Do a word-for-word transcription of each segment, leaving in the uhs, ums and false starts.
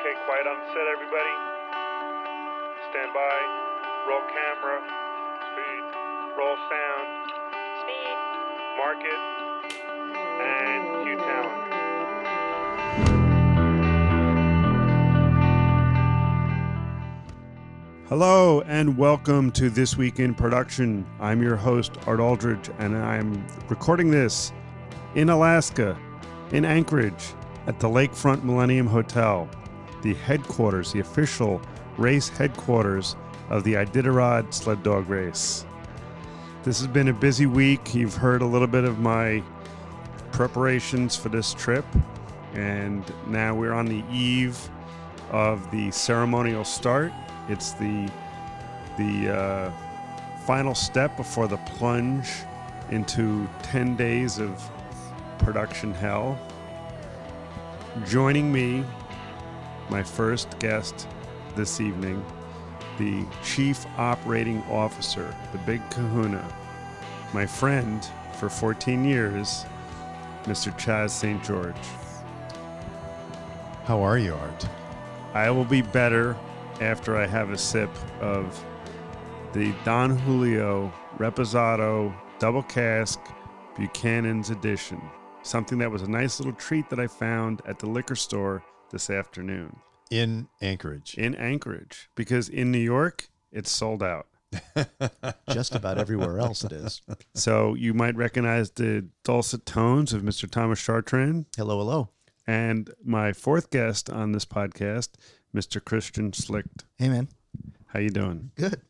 Okay, quiet on set, everybody. Stand by. Roll camera. Speed. Roll sound. Speed. Mark it. And cue talent. Hello, and welcome to This Week in Production. I'm your host, Art Aldridge, and I'm recording this in Alaska, in Anchorage, at the Lakefront Millennium Hotel, the headquarters, the official race headquarters of the Iditarod sled dog race. This has been a busy week. You've heard a little bit of my preparations for this trip, and now we're on the eve of the ceremonial start. It's the the uh, final step before the plunge into ten days of production hell. Joining me, my first guest this evening, the Chief Operating Officer, the Big Kahuna, my friend for fourteen years, Mister Chaz Saint George. How are you, Art? I will be better after I have a sip of the Don Julio Reposado Double Cask Buchanan's Edition, something that was a nice little treat that I found at the liquor store this afternoon. In Anchorage. In Anchorage. Because in New York, it's sold out. Just about everywhere else it is. So you might recognize the dulcet tones of Mister Thomas Chartrand. Hello, hello. And my fourth guest on this podcast, Mister Christian Slick. Hey, man. How you doing? Good.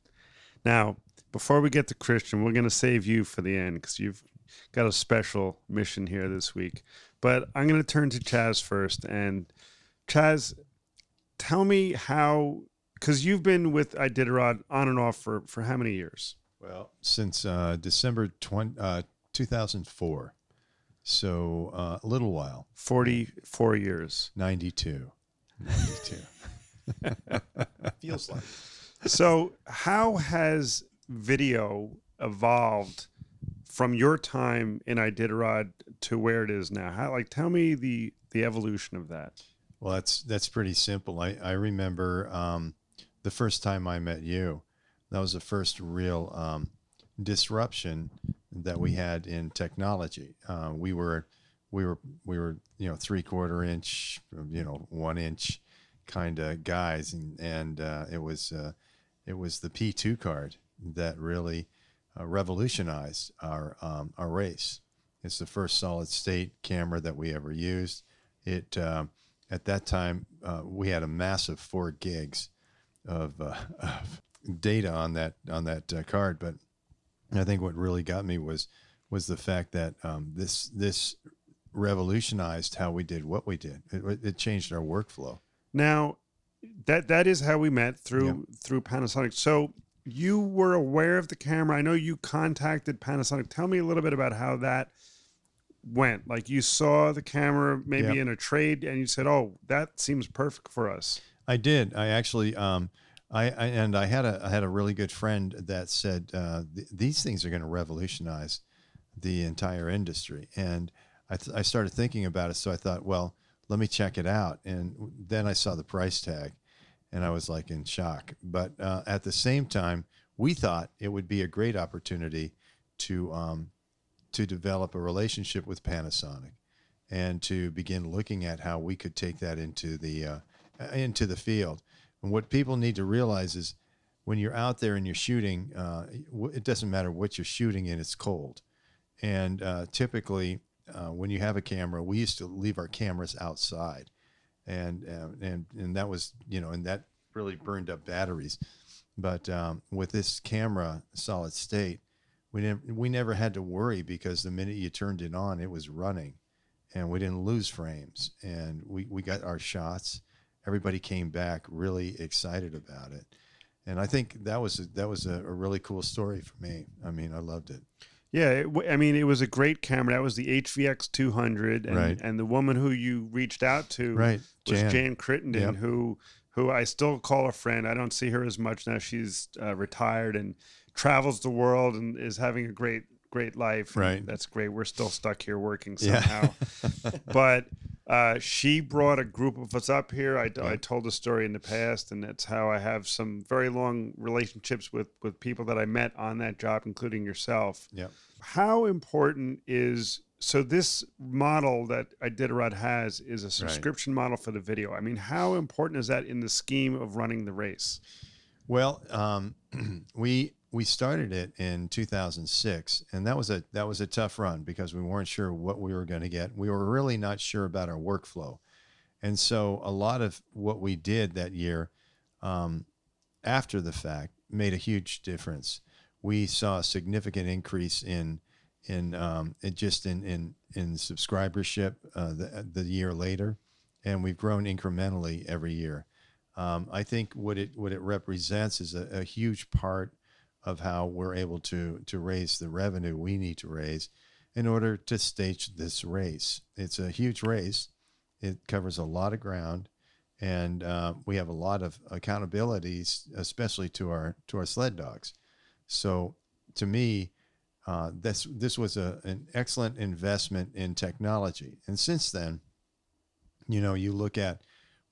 Now, before we get to Christian, we're going to save you for the end because you've got a special mission here this week. But I'm going to turn to Chaz first. And Chaz, tell me how, because you've been with Iditarod on and off for, for how many years? Well, since uh, December twentieth, uh, two thousand four. So uh, a little while. forty-four years. ninety-two. ninety-two. Feels like. So how has video evolved from your time in Iditarod to where it is now? How, like, tell me the, the evolution of that. Well, that's that's pretty simple. I, I remember um, the first time I met you. That was the first real um, disruption that we had in technology. Uh, we were we were we were you know three quarter inch, you know one inch kind of guys, and and uh, it was uh, it was the P two card that really uh, revolutionized our um, our race. It's the first solid state camera that we ever used. It uh, At that time, uh, we had a massive four gigs of, uh, of data on that on that uh, card. But I think what really got me was was the fact that um, this this revolutionized how we did what we did. It, it changed our workflow. Now, that that is how we met through yeah. through Panasonic. So you were aware of the camera. I know you contacted Panasonic. Tell me a little bit about how that went. Like, you saw the camera maybe yep. in a trade and you said, oh, that seems perfect for us. I did. I actually, um, I, I and I had a, I had a really good friend that said, uh, th- these things are going to revolutionize the entire industry. And I, th- I started thinking about it. So I thought, well, let me check it out. And then I saw the price tag and I was like in shock. But, uh, at the same time, we thought it would be a great opportunity to, um, to develop a relationship with Panasonic and to begin looking at how we could take that into the uh, into the field. And what people need to realize is when you're out there and you're shooting, uh, it doesn't matter what you're shooting in, it's cold. And uh, typically uh, when you have a camera, we used to leave our cameras outside. And uh, and and that was, you know, and that really burned up batteries. But um, with this camera, solid state, We didn't, we never had to worry because the minute you turned it on, it was running and we didn't lose frames and we, we got our shots. Everybody came back really excited about it. And I think that was, a, that was a, a really cool story for me. I mean, I loved it. Yeah. It, I mean, it was a great camera. That was the H V X two hundred and, right. and the woman who you reached out to right. was Jan, Jan Crittenden, yep. who, who I still call a friend. I don't see her as much now. She's uh, retired and travels the world and is having a great, great life. Right. That's great. We're still stuck here working somehow. Yeah. But Uh, she brought a group of us up here. I, I told a story in the past, and that's how I have some very long relationships with, with people that I met on that job, including yourself. Yeah. How important is, so this model that Iditarod has is a subscription right. model for the video. I mean, how important is that in the scheme of running the race? Well, um, we, we started it in two thousand six, and that was a that was a tough run because we weren't sure what we were going to get. We were really not sure about our workflow. And so a lot of what we did that year um, after the fact made a huge difference. We saw a significant increase in in um, it just in in in subscribership uh, the, the year later, and we've grown incrementally every year. Um, I think what it what it represents is a, a huge part of how we're able to to raise the revenue we need to raise in order to stage this race. It's a huge race. It covers a lot of ground, and uh, we have a lot of accountabilities, especially to our to our sled dogs. So to me, uh, this this was a an excellent investment in technology. And since then, you know, you look at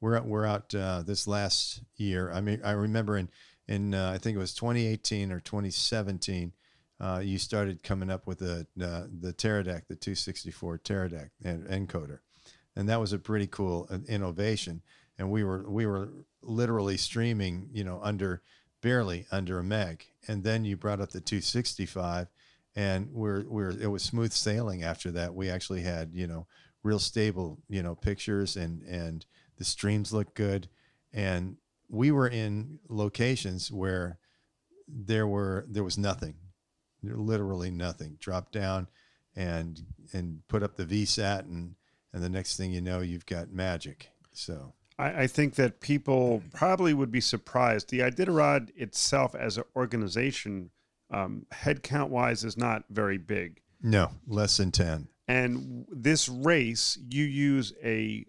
we're we're out uh, this last year. I mean, I remember in. In uh, I think it was twenty eighteen or twenty seventeen, uh, you started coming up with the uh, the Teradek, the two sixty-four Teradek and encoder, and that was a pretty cool uh, innovation. And we were we were literally streaming, you know, under barely under a meg. And then you brought up the two sixty-five, and we're we're it was smooth sailing after that. We actually had you know real stable you know pictures, and and the streams looked good, and we were in locations where there were there was nothing, there literally nothing. Drop down and and put up the V SAT, and and the next thing you know, you've got magic. So I, I think that people probably would be surprised. The Iditarod itself as an organization, um, headcount wise, is not very big. No, less than ten. And this race, you use a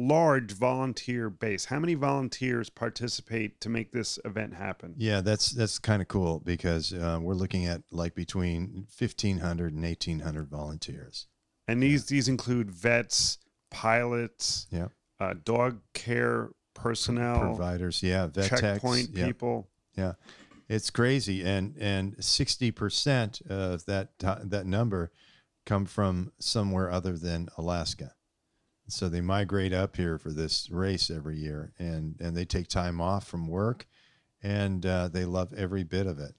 large volunteer base. How many volunteers participate to make this event happen? Yeah, that's that's kind of cool because uh, we're looking at like between fifteen hundred and eighteen hundred volunteers. And these yeah. these include vets, pilots, yeah, uh, dog care personnel, providers, yeah, vet checkpoint techs, people. Yeah. yeah, it's crazy, and and sixty percent of that that number come from somewhere other than Alaska. So they migrate up here for this race every year, and, and they take time off from work, and uh, they love every bit of it.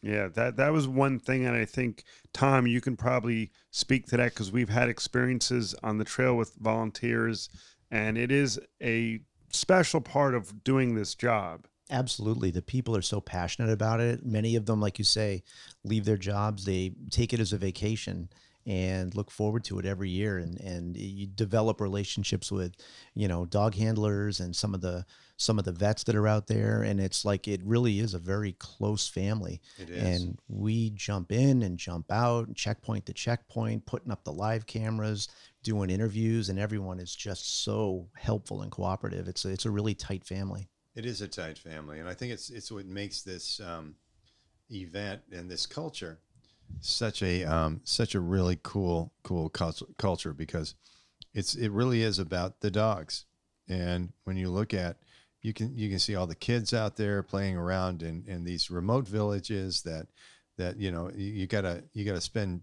Yeah, that, that was one thing. And I think, Tom, you can probably speak to that because we've had experiences on the trail with volunteers, and it is a special part of doing this job. Absolutely. The people are so passionate about it. Many of them, like you say, leave their jobs. They take it as a vacation and look forward to it every year, and and you develop relationships with, you know, dog handlers and some of the some of the vets that are out there, and it's like it really is a very close family. It is. And we jump in and jump out, checkpoint to checkpoint, putting up the live cameras, doing interviews, and everyone is just so helpful and cooperative. It's a, it's a really tight family. It is a tight family, and I think it's it's what makes this um, event and this culture such a um such a really cool cool culture, because it's it really is about the dogs. And when you look at, you can you can see all the kids out there playing around in in these remote villages that that you know you, you gotta you gotta spend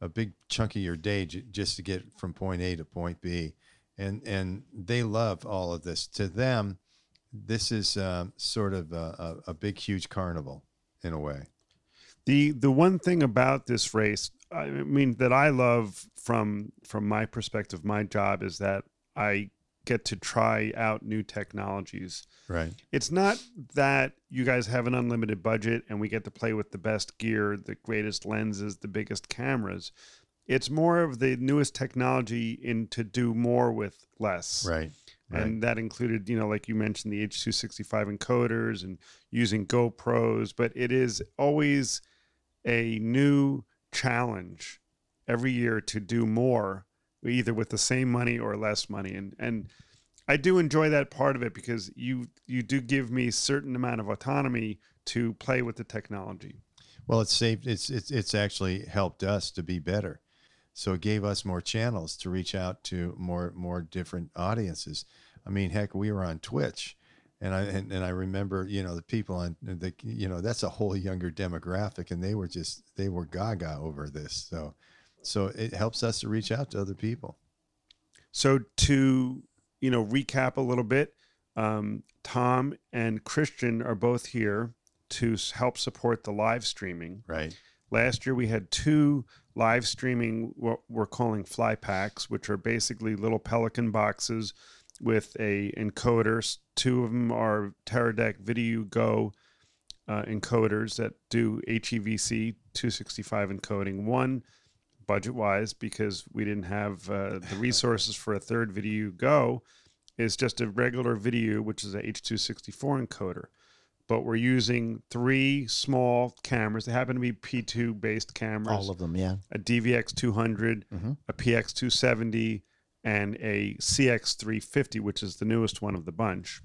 a big chunk of your day j- just to get from point A to point B, and and they love all of this. To them, this is um sort of a, a, a big huge carnival in a way. The the one thing about this race, I mean, that I love from from my perspective, my job, is that I get to try out new technologies. Right. It's not that you guys have an unlimited budget and we get to play with the best gear, the greatest lenses, the biggest cameras. It's more of the newest technology in to do more with less. Right. Right. And that included, you know, like you mentioned, the H two sixty-five encoders and using GoPros, but it is always a new challenge every year to do more, either with the same money or less money. And and I do enjoy that part of it, because you you do give me a certain amount of autonomy to play with the technology. Well, it's saved. It's it's it's actually helped us to be better. So it gave us more channels to reach out to more more different audiences. I mean, heck, we were on Twitch, and I and, and I remember, you know, the people on the, you know, that's a whole younger demographic, and they were just they were gaga over this. So so it helps us to reach out to other people. So to, you know, recap a little bit, um, Tom and Christian are both here to help support the live streaming. Right. Last year we had two live streaming, what we're calling fly packs, which are basically little Pelican boxes with a encoder. Two of them are Teradek Video Go uh, encoders that do H E V C two sixty-five encoding. One, budget-wise, because we didn't have uh, the resources for a third Video Go, is just a regular video, which is a H two sixty-four encoder. But we're using three small cameras. They happen to be P two based cameras. All of them, yeah. A D V X two hundred, mm-hmm. a P X two seventy, and a C X three fifty, which is the newest one of the bunch.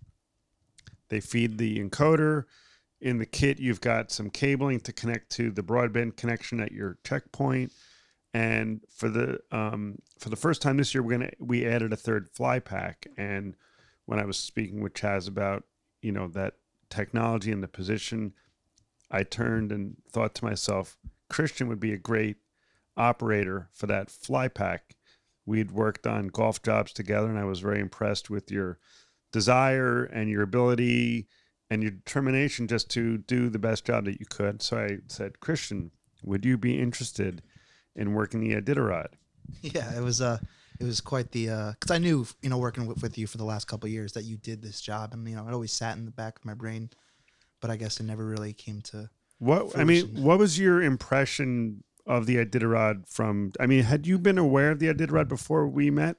They feed the encoder. In the kit, you've got some cabling to connect to the broadband connection at your checkpoint. And for the um, for the first time this year, we're gonna we added a third fly pack. And when I was speaking with Chaz about, you know, that technology and the position, I turned and thought to myself, Christian would be a great operator for that fly pack. We'd worked on golf jobs together, and I was very impressed with your desire and your ability and your determination just to do the best job that you could. So I said, Christian, would you be interested in working the Iditarod? Yeah, it was uh it was quite the uh because I knew, you know, working with, with you for the last couple of years that you did this job, and, you know, it always sat in the back of my brain, but I guess it never really came to what fruition. I mean, what was your impression of the Iditarod from, I mean, had you been aware of the Iditarod before we met?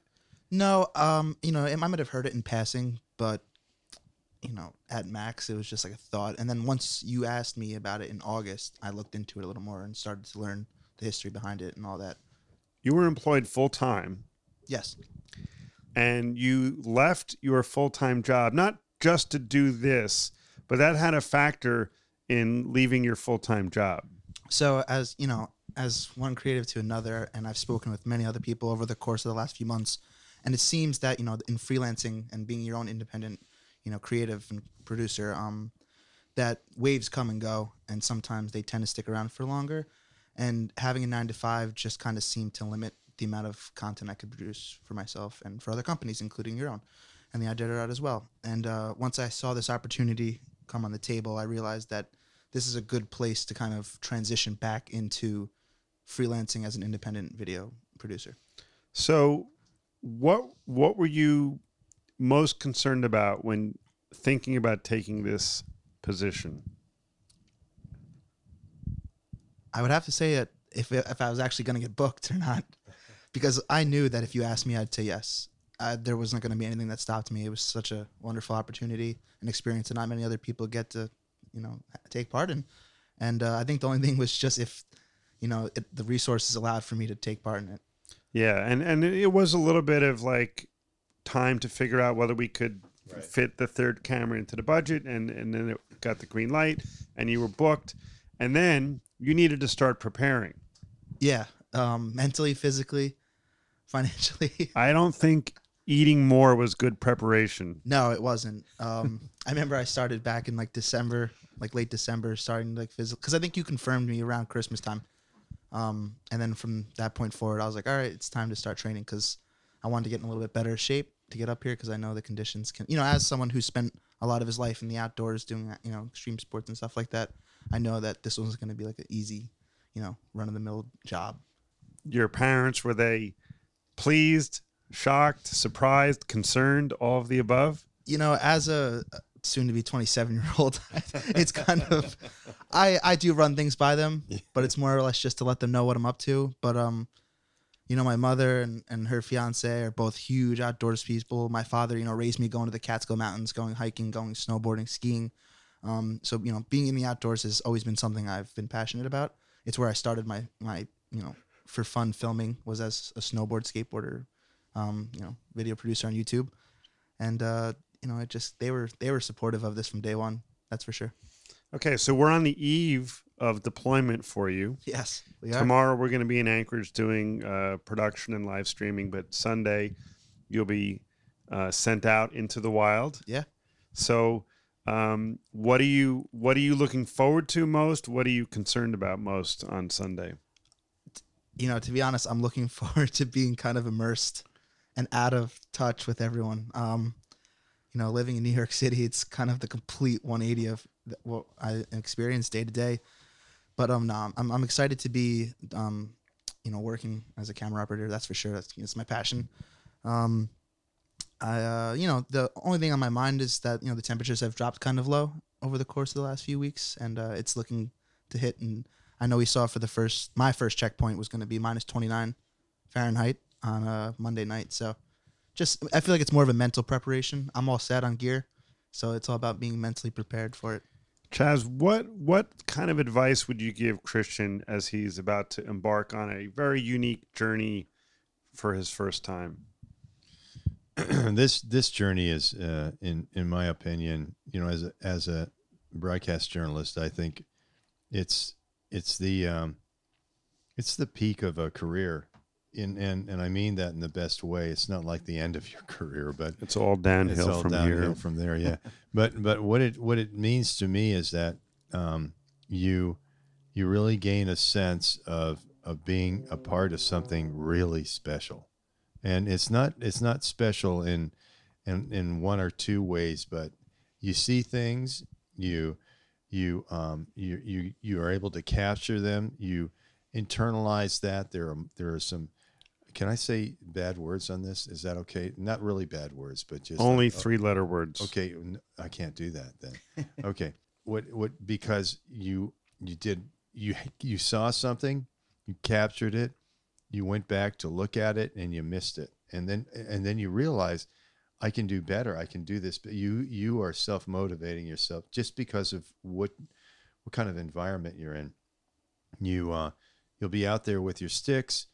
No, um, you know, I might have heard it in passing, but, you know, at Max, it was just like a thought. And then once you asked me about it in August, I looked into it a little more and started to learn the history behind it and all that. You were employed full time. Yes. And you left your full-time job, not just to do this, but that had a factor in leaving your full-time job. So as, you know, as one creative to another, and I've spoken with many other people over the course of the last few months, and it seems that, you know, in freelancing and being your own independent, you know, creative and producer, um, that waves come and go, and sometimes they tend to stick around for longer. And having a nine to five just kind of seemed to limit the amount of content I could produce for myself and for other companies, including your own, and the Iditarod as well. And uh, once I saw this opportunity come on the table, I realized that this is a good place to kind of transition back into freelancing as an independent video producer. So what what were you most concerned about when thinking about taking this position? I would have to say that if, if I was actually going to get booked or not. Because I knew that if you asked me, I'd say yes. Uh, there wasn't going to be anything that stopped me. It was such a wonderful opportunity and experience that not many other people get to, you know, take part in. And uh, I think the only thing was just if, you know, it, the resources allowed for me to take part in it. Yeah, and, and it was a little bit of like time to figure out whether we could right. fit the third camera into the budget, and, and then it got the green light, and you were booked. And then you needed to start preparing. Yeah, um, mentally, physically. Financially, I don't think eating more was good preparation. No, it wasn't. Um, I remember I started back in like December, like late December, starting like physical, because I think you confirmed me around Christmas time. Um, and then from that point forward, I was like, all right, it's time to start training, because I wanted to get in a little bit better shape to get up here, because I know the conditions can, you know, as someone who spent a lot of his life in the outdoors doing, you know, extreme sports and stuff like that, I know that this was going to be like an easy, you know, run of the mill job. Your parents, were they pleased, shocked, surprised, concerned, all of the above? You know, as a soon-to-be twenty-seven-year-old, it's kind of, I, I do run things by them, but it's more or less just to let them know what I'm up to. But, um, you know, my mother and, and her fiance are both huge outdoors people. My father, you know, raised me going to the Catskill Mountains, going hiking, going snowboarding, skiing. Um, so, you know, being in the outdoors has always been something I've been passionate about. It's where I started my, my you know, for fun filming, was as a snowboard skateboarder, um, you know, video producer on YouTube. And, uh, you know, it just, they were, they were supportive of this from day one. That's for sure. Okay, so we're on the eve of deployment for you. Yes, we are. Tomorrow we're going to be in Anchorage doing uh, production and live streaming, but Sunday you'll be uh, sent out into the wild. Yeah. So um, what are you what are you looking forward to most? What are you concerned about most on Sunday? You know, to be honest, I'm looking forward to being kind of immersed and out of touch with everyone. Um, you know, living in New York City, it's kind of the complete one eighty of what I experience day to day. But um, no, I'm I'm excited to be um, you know, working as a camera operator. That's for sure. That's it's my passion. Um, I uh, you know, the only thing on my mind is that you know the temperatures have dropped kind of low over the course of the last few weeks, and uh, it's looking to hit. And I know we saw for the first my first checkpoint was going to be minus twenty-nine Fahrenheit on a Monday night. So just I feel like it's more of a mental preparation. I'm all set on gear, so it's all about being mentally prepared for it. Chaz, what what kind of advice would you give Christian as he's about to embark on a very unique journey for his first time? this this journey is, uh, in in my opinion, you know, as a, as a broadcast journalist, I think it's it's the um, it's the peak of a career, in and and I mean that in the best way. It's not like the end of your career, but it's all downhill it's all from downhill here. From there, yeah. but but what it what it means to me is that um, you you really gain a sense of of being a part of something really special. And it's not it's not special in, in in one or two ways, but you see things, you you um you you you are able to capture them, you internalize that. There are there are some, can I say bad words on this? Is that okay? Not really bad words, but just only like, three okay, letter words. Okay, I can't do that then. Okay, what what because you you did you you saw something, you captured it. You went back to look at it and you missed it. And then and then you realize, I can do better. I can do this. But you you are self-motivating yourself just because of what what kind of environment you're in. You, uh, you'll be out there with your sticks.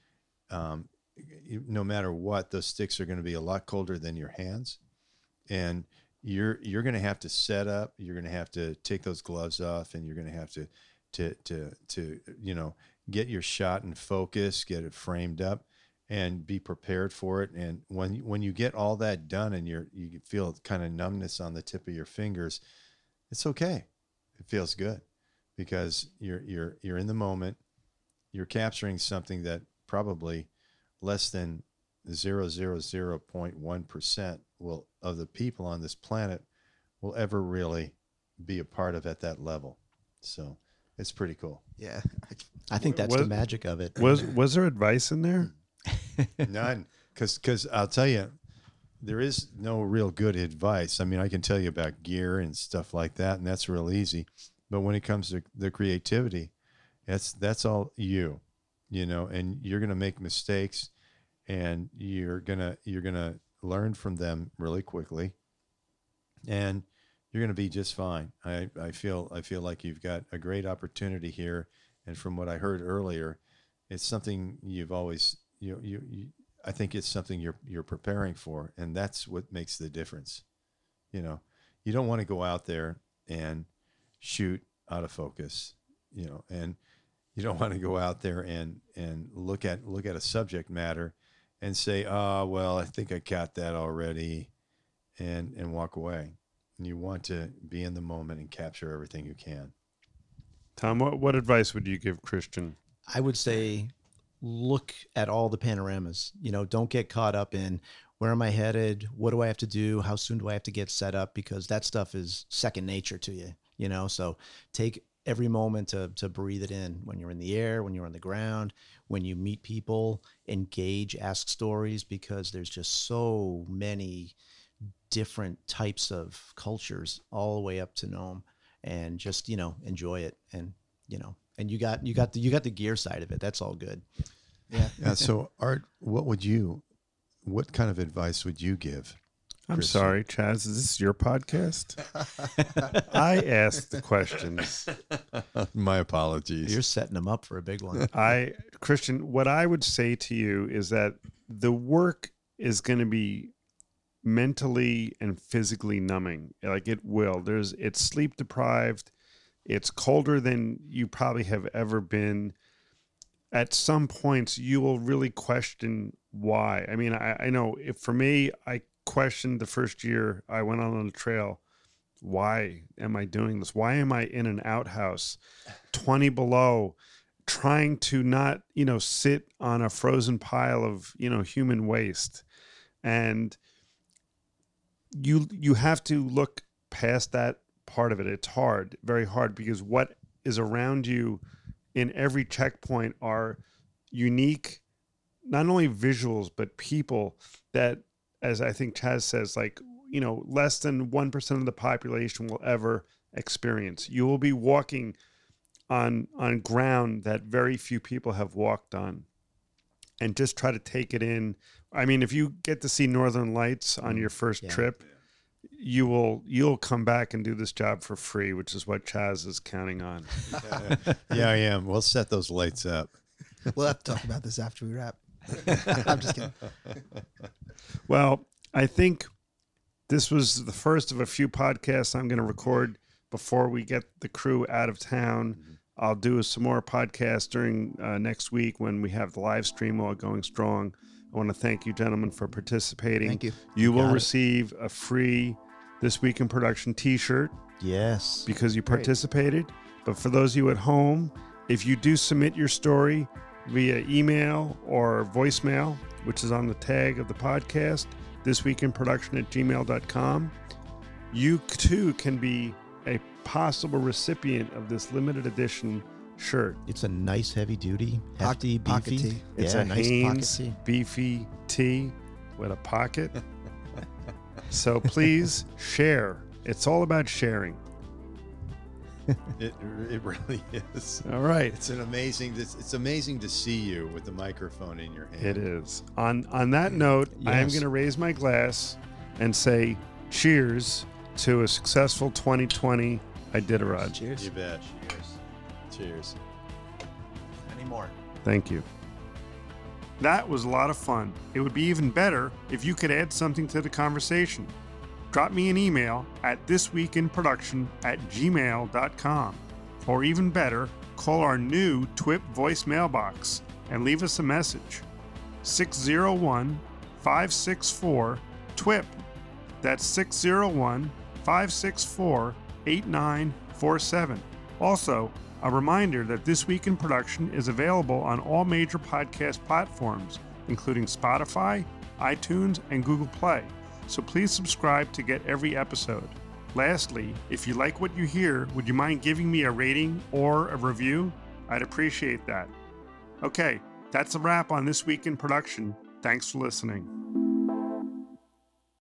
Um, you, no matter what, those sticks are going to be a lot colder than your hands. And you're you're going to have to set up. You're going to have to take those gloves off, and you're going to have to, to, to, to you know, get your shot in focus, get it framed up, and be prepared for it. And when when you get all that done and you're you feel kind of numbness on the tip of your fingers, it's okay. It feels good because you're you're you're in the moment. You're capturing something that probably less than zero point zero zero one percent will of the people on this planet will ever really be a part of at that level. So it's pretty cool. Yeah. I think that's was, the magic of it. Was was there advice in there? None. Because because I'll tell you, there is no real good advice. I mean, I can tell you about gear and stuff like that, and that's real easy. But when it comes to the creativity, that's that's all you, you know, and you're going to make mistakes, and you're going to you're going to learn from them really quickly. And you're going to be just fine. I, I feel I feel like you've got a great opportunity here. And from what I heard earlier, it's something you've always, you, you, you, I think it's something you're, you're preparing for. And that's what makes the difference. You know, you don't want to go out there and shoot out of focus, you know, and you don't want to go out there and, and look at, look at a subject matter and say, oh, well, I think I got that already, and, and walk away. And you want to be in the moment and capture everything you can. Tom, what, what advice would you give Christian? I would say, look at all the panoramas. You know, don't get caught up in where am I headed? What do I have to do? How soon do I have to get set up? Because that stuff is second nature to you, you know? So take every moment to, to breathe it in. When you're in the air, when you're on the ground, when you meet people, engage, ask stories, because there's just so many different types of cultures all the way up to Nome. And just, you know, enjoy it. And, you know, and you got, you got the, you got the gear side of it. That's all good. Yeah. Yeah. So Art, what would you, what kind of advice would you give? I'm Chris? Sorry, Chaz, is this your podcast? I asked the questions. My apologies. You're setting them up for a big one. I, Christian, what I would say to you is that the work is going to be mentally and physically numbing. Like it will. There's it's sleep deprived. It's colder than you probably have ever been. At some points, you will really question why. I mean, I, I know if for me, I questioned the first year I went out on the trail. Why am I doing this? Why am I in an outhouse, twenty below, trying to not, you know, sit on a frozen pile of, you know, human waste? And you you have to look past that part of it. It's hard, very hard, because what is around you in every checkpoint are unique, not only visuals, but people that, as I think Chaz says, like, you know, less than one percent of the population will ever experience. You will be walking on on ground that very few people have walked on, and just try to take it in. I mean, if you get to see Northern Lights on your first yeah. trip, you will you'll come back and do this job for free, which is what Chaz is counting on. yeah, yeah. yeah, I am. We'll set those lights up. We'll have to talk about this after we wrap. I'm just kidding. Well, I think this was the first of a few podcasts I'm going to record before we get the crew out of town. Mm-hmm. I'll do some more podcasts during uh, next week when we have the live stream all going strong. I want to thank you, gentlemen, for participating. Thank you. You, you will receive a free This Week in Production t-shirt. Yes. Because you participated. Great. But for those of you at home, if you do submit your story via email or voicemail, which is on the tag of the podcast, this week in production at gmail dot com. You too can be a possible recipient of this limited edition shirt. It's a nice, heavy duty, hefty, Poc- beefy. Tea. It's yeah, a nice Hanes pocket tea. Beefy tee with a pocket. So please share. It's all about sharing. It it really is. All right. It's an amazing. It's, it's amazing to see you with the microphone in your hand. It is. On on that note, yes. I am going to raise my glass and say cheers to a successful twenty twenty Iditarod. Cheers. You bet. Cheers. Cheers. Any more? Thank you. That was a lot of fun. It would be even better if you could add something to the conversation. Drop me an email at this week in production at gmail dot com. Or even better, call our new TWIP voicemail box and leave us a message. six oh one, five six four, T W I P. That's six oh one, five six four, eight nine four seven. Also, a reminder that This Week in Production is available on all major podcast platforms, including Spotify, iTunes, and Google Play. So please subscribe to get every episode. Lastly, if you like what you hear, would you mind giving me a rating or a review? I'd appreciate that. Okay, that's a wrap on This Week in Production. Thanks for listening.